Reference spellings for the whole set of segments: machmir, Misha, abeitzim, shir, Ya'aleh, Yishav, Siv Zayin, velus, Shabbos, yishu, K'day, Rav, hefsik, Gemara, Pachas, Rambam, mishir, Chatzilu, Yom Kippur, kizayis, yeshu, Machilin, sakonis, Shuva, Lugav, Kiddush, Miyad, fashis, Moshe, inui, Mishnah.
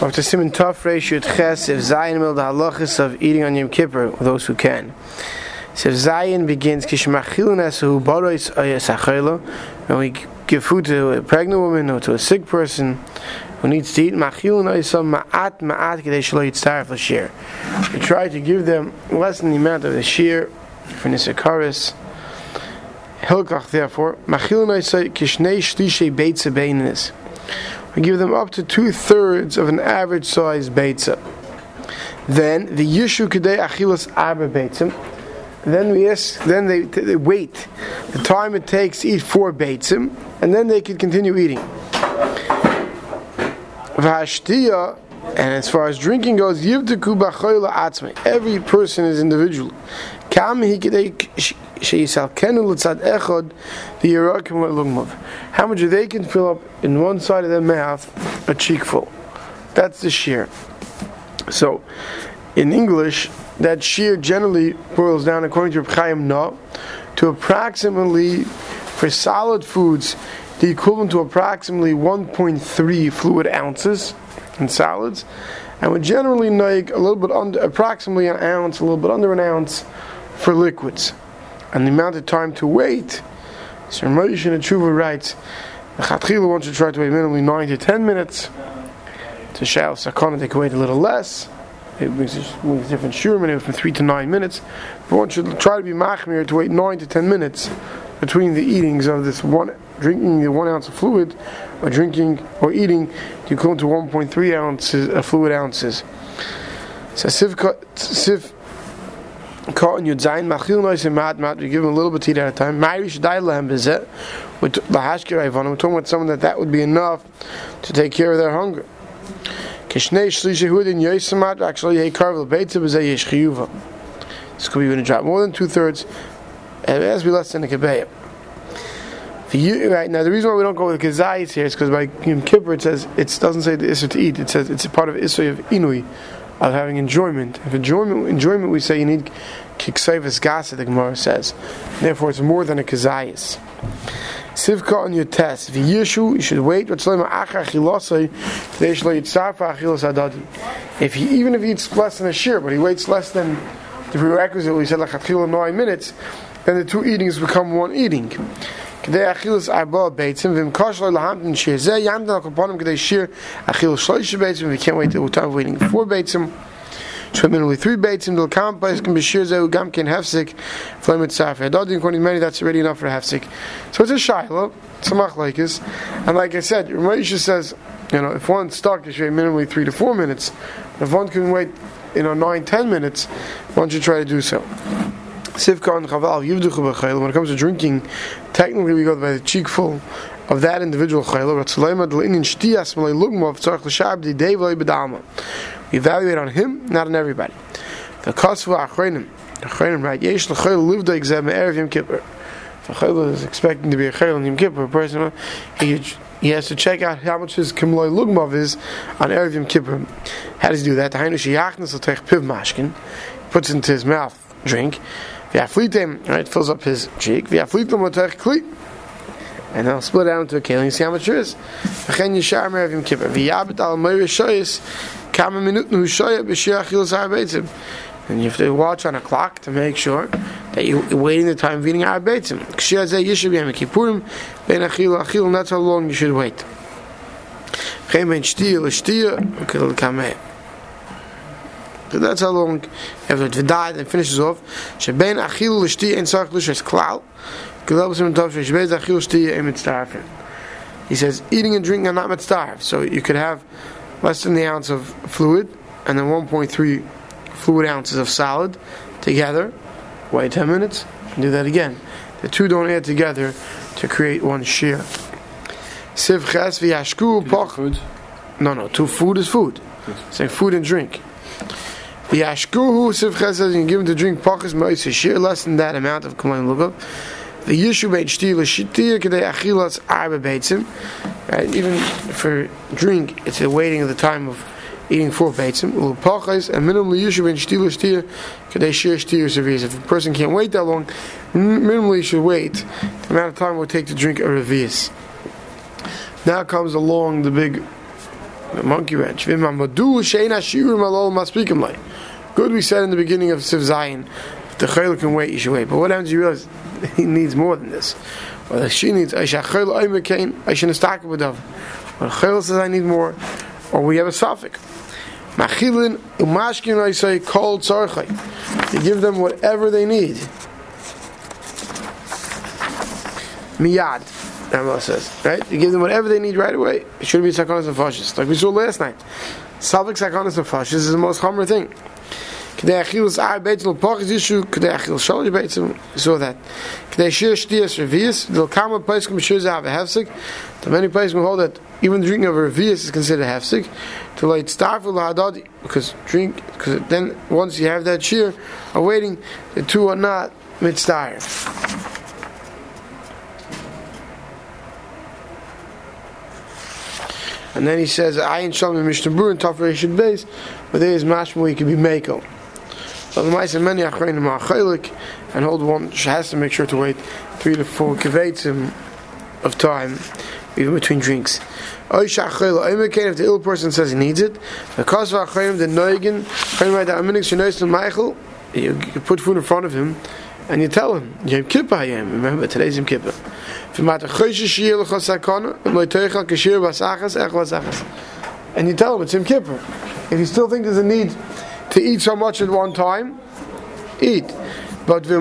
Of the Simon Tov Reish Yud Ches, if Zion mil the halachas of eating on Yom Kippur, those who can. So if Zion begins, when we give food to a pregnant woman or to a sick person who needs to eat, we try to give them less than the amount of the shir for nisakaris. Hilkach, therefore, we give them up to 2/3 of an average size beitza. Then the yeshu K'day achilas abeitzim. Then they wait the time it takes to eat 4 abeitzim, and then they can continue eating. V'hashtiya, and as far as drinking goes, every person is individual. How much they can fill up in one side of their mouth, a cheekful. That's the shir. So, in English, that shir generally boils down, according to Reb Chaim Na, to approximately, for solid foods, the equivalent to approximately 1.3 fluid ounces in solids. And we generally like a little bit under, approximately an ounce, a little bit under an ounce for liquids. And the amount of time to wait, so Moshe and Shuva writes, the Chatzilu wants to try to wait minimally 9 to 10 minutes. To shall sakonis, they can wait a little less. It makes a different shiur, maybe from 3 to 9 minutes. But one should try to be machmir to wait 9 to 10 minutes between the eatings of this one, drinking the 1 ounce of fluid, or drinking or eating the equivalent to 1.3 ounces of fluid ounces. So caught in your zayin, machil nois and mat. We give him a little bit to eat at a time. Ma'irish dai lahem bezet. With lahashkir ayvon, we're talking about someone that would be enough to take care of their hunger. Kishnei shlishi hudin yoisamat. Actually, he carved the beitza bezay yeshchiyuva. This could be going to drop more than 2/3. It has to be less than a k'day. Right now, the reason why we don't go with kizayis here is because by Yom Kippur it says it doesn't say the isur to eat. It says it's a part of isur of inui, of having enjoyment. If enjoyment, we say you need k'sayvis gasa, the Gemara says. Therefore, it's more than a k'zayis. Sivka on your test. V'yishu, you should wait. Even if he eats less than a shir, but he waits less than the prerequisite, we said lachatchila 9 minutes, then the 2 eatings become 1 eating. We can't wait till time for eating 4 beitzim. So minimally 3 beitzim. They'll count by can be shir zeu gam ken hefsik. Flamet safeh. According to many, that's already enough for hefsik. So it's a shaila. It's a machlokes. And like I said, Ramesh says, if one's stuck, it should be minimally 3 to 4 minutes. If one can wait, 9-10 minutes, one should try to do so. When it comes to drinking, technically we go by the cheekful of that individual chayil. We evaluate on him, not on everybody. The achrenim, right? Yesh l'chayil lived the exam erev Yom Kippur. If a chayil is expecting to be a chayil on Yom Kippur, a person, he has to check out how much his kimloi lugmav is on erev Yom Kippur. How does he do that? Puts into his mouth drink. Right, fills up his cheek. And they'll split out into a keli and see how much there is. And you have to watch on a clock to make sure that you're waiting the time of eating arbeitzim. And that's how long you should wait. So that's how long after it died and finishes off. He says eating and drinking are not mitzdarf. So you could have less than the ounce of fluid and then 1.3 fluid ounces of solid together. Wait 10 minutes and do that again. The 2 don't add together to create 1 shir. No, 2 food is food. It's like food and drink. The Ashkuhu Sivcha says you can give him to drink Pachas Moshe Shir, less than that amount of Kumain Lugav. The Yishu Beit Shtiyah Shtiyah K'day Achilas Arba Beitzim. Even for drink, it's the waiting of the time of eating 4 Beitzim. Ulu Pachas, and minimally Yishu Beit Shtiyah Shtiyah K'day Shir Shtiyah Revias. If a person can't wait that long, minimally you should wait the amount of time it will take to drink a revias. Now comes along the big a monkey wrench. Good, we said in the beginning of Siv Zayin, if the chayil can wait, you should wait. But what happens? You realize he needs more than this. Well, she needs. I should stack it with them. Well, chayil says I need more, or we have a suffix. Machilin umashkin. I say kol tzarchay. You give them whatever they need. Miyad. Rambam says, right? You give them whatever they need right away. It shouldn't be sakonis and fashis, like we saw last night. Salvik sakonis and fashis is the most common thing. K'day achilus abeitzim Pachas yeshu. K'day achilus shalosh abeitzim. We saw that. K'day shir Shtiyah revias. There'll come a place where mishir have a hefsik. There many places we hold that even drinking of revias is considered hefsik. To like starful lahadadi because then once you have that shir, awaiting the two are not mitzvah. And then he says, I ain't shalom in Mishnah and Tafra should base, but there is mashmu, he could be mako. So the mice and many achreinim are chaylik, and hold one, she has to make sure to wait 3 to 4 kaveitzim of time, even between drinks. Oisha achreilah, if the ill person says he needs it, the kosva achreinim, the noigin, achreinim the aminik, shenoist and meichel, you put food in front of him, and you tell him, Yom Kippur I am. Remember, today's Yom Kippur. And you tell him, it's Yom Kippur. If you still think there's a need to eat so much at one time, eat. But if you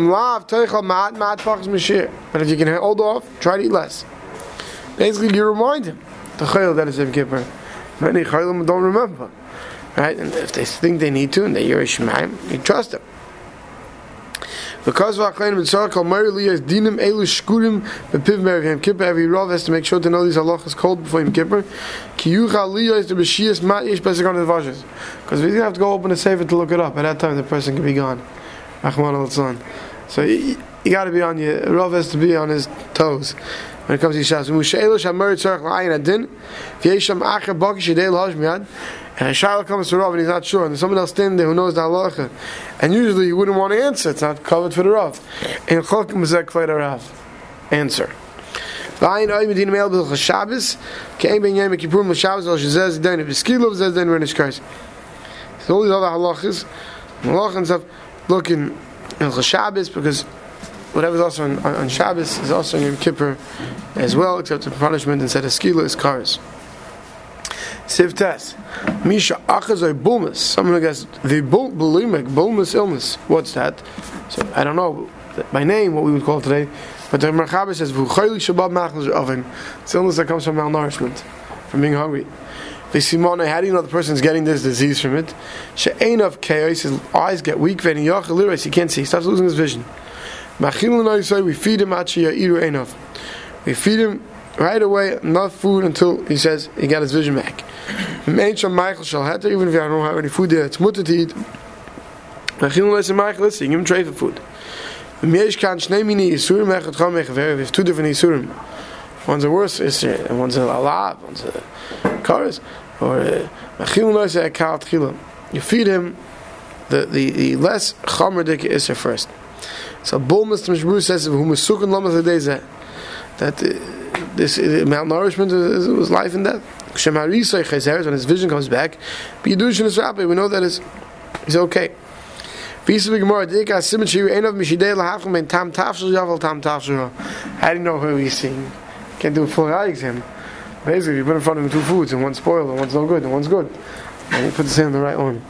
can hold off, try to eat less. Basically, you remind him, the chayil that is Yom Kippur. Many chayilim don't remember. Right? And if they think they need to, and they Yerushimayim, you trust them. Because of our claim of Tzarek, Almeri Liyaz Dinim, Elu Shkurim, Bepiv Meri Yom Kippur, every Rav has to make sure to know these halachas cold before Yom Kippur. Ki Yucha Liyaz, the B'shias, Mat Yesh, Pesakon, and Vashes. Because we didn't have to go open a safe to look it up. At that time, the person could be gone. Achman al-Tzlan. So you got to be on your, Rav has to be on his toes when it comes to Yishav. Mushe Elu Shameri Tzarek L'Ayin Adin, V'yesham Acher Bakish Yidei L'Hashmiyad. And a child comes to Rav and he's not sure, and there's someone else standing there who knows the halacha, and usually you wouldn't want to answer. It's not covered for the Rav. And Chalkim is like for the Rav. Answer. So all these other halachas and stuff, look in Shabbos, because whatever's also on Shabbos is also in Yom Kippur as well, except the punishment instead of skila is kares. Sivtas, Misha Achazoi Bulmus. Someone goes, the bulimic, Bulmus illness. What's that? So I don't know by name what we would call it today, but the Merchaber says, Vuchaylik Shabbat Machlis Oven. It's illness that comes from malnourishment, from being hungry. The Simone, how do you know the person's getting this disease from it? She'ain of chaos, his eyes get weak, Veni Yachaliris, he can't see, he starts losing his vision. Machilin, we feed him, Achiya Iru Enough. We feed him right away, enough food until he says he got his vision back. Even if I don't have any food there, it's mutter to eat. Let's see, give him a tray for food. We have 2 different isurim. One's a worse isur, and one's a alav, one's a kares. Or you feed him the less chamerdik isur first. So Bulmus the Mishbur says that this malnourishment is life and death. When his vision comes back, we know that it's okay. How do you know who he's seeing? Can't do a full eye exam. Basically, you put in front of him 2 foods, and one's spoiled, and one's no good, and one's good. And you put the same in the right one.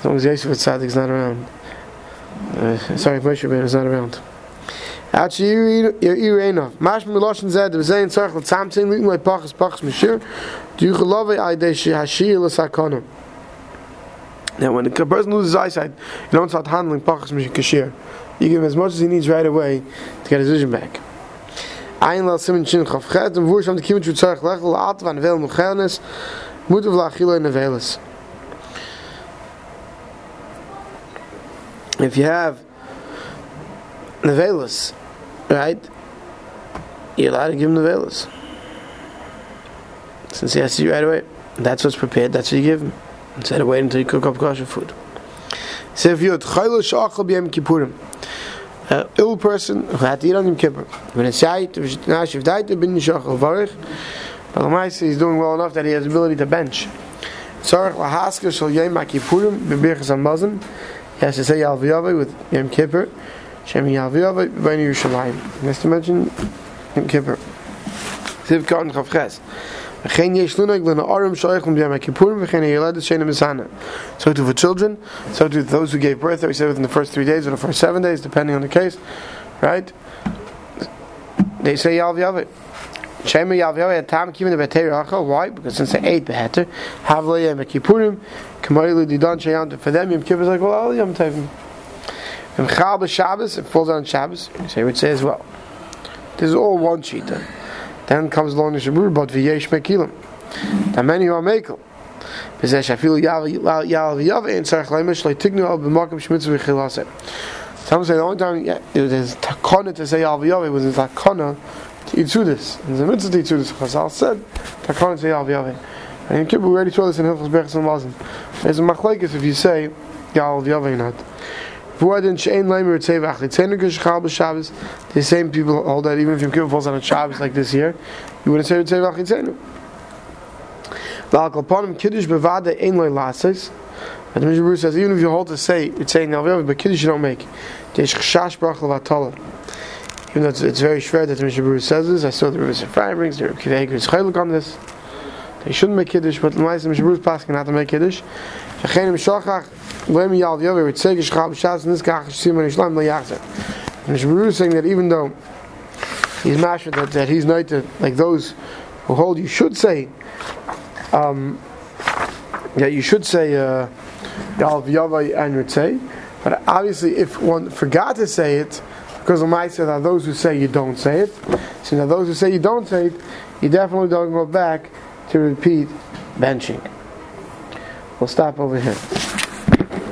As long as Yishev Tzadik's not around. Sorry, Moshe Ben is not around. Now, when the person loses his eyesight, you don't start handling Pachas mishir. You give him as much as he needs right away to get his vision back. If you have the velus, right? You're allowed to give him the velus, since he has to eat right away. That's what's prepared, that's what you give him, instead of waiting until you cook up kosher food. An ill person who had to eat on Yom Kippur, when it's died, But L'maisa, he's doing well enough that he has the ability to bench. He has to say Ya'aleh with Yom Kippur. He has to mention Yom Kippur. So too for children, so too those who gave birth, we said within the first 3 days or the first 7 days, depending on the case, right? They say Ya'aleh. Why? Because since they ate beheter, for them Yom Kippur is like well Yom Tovim. And Chabal Shabbos, it falls on Shabbos. So he would say as well. This is all one sheet. Then comes along the Shabur, but v'yesh mekilim. There are many who are mekel. Some say the only time there's takona to say Ya'aleh Ya'aleh was in takona to Itzudis. In the midst of the Itzudis, Chazal said, takona to say Ya'aleh Ya'aleh. And in Kippur, we already saw this in Hilchos Berachos and Mazon. There's a machlekes if you say Ya'aleh Ya'aleh not. The same people hold that even if Yom Kippur falls on a Shabbos like this year, you wouldn't say Retzei V'Achitzenu. But the Mishnah says even if you hold to say Retzei V'Achitzenu, but Kiddush you don't make. Even though it's very shred that the Mishnah says this, I saw the Reb Chaim brings the Reb K'day who's chaylik on this. They shouldn't make Kiddush, but the Mishnah is passing not to make Kiddush. And Shabur is saying that even though he's mashed that he's noted, like those who hold, you should say, Ya'aleh Ya'aleh and Retzei. But obviously, if one forgot to say it, because the Ma'aseh said, are those who say you don't say it. So now those who say you don't say it, you definitely don't go back to repeat benching. We'll stop over here.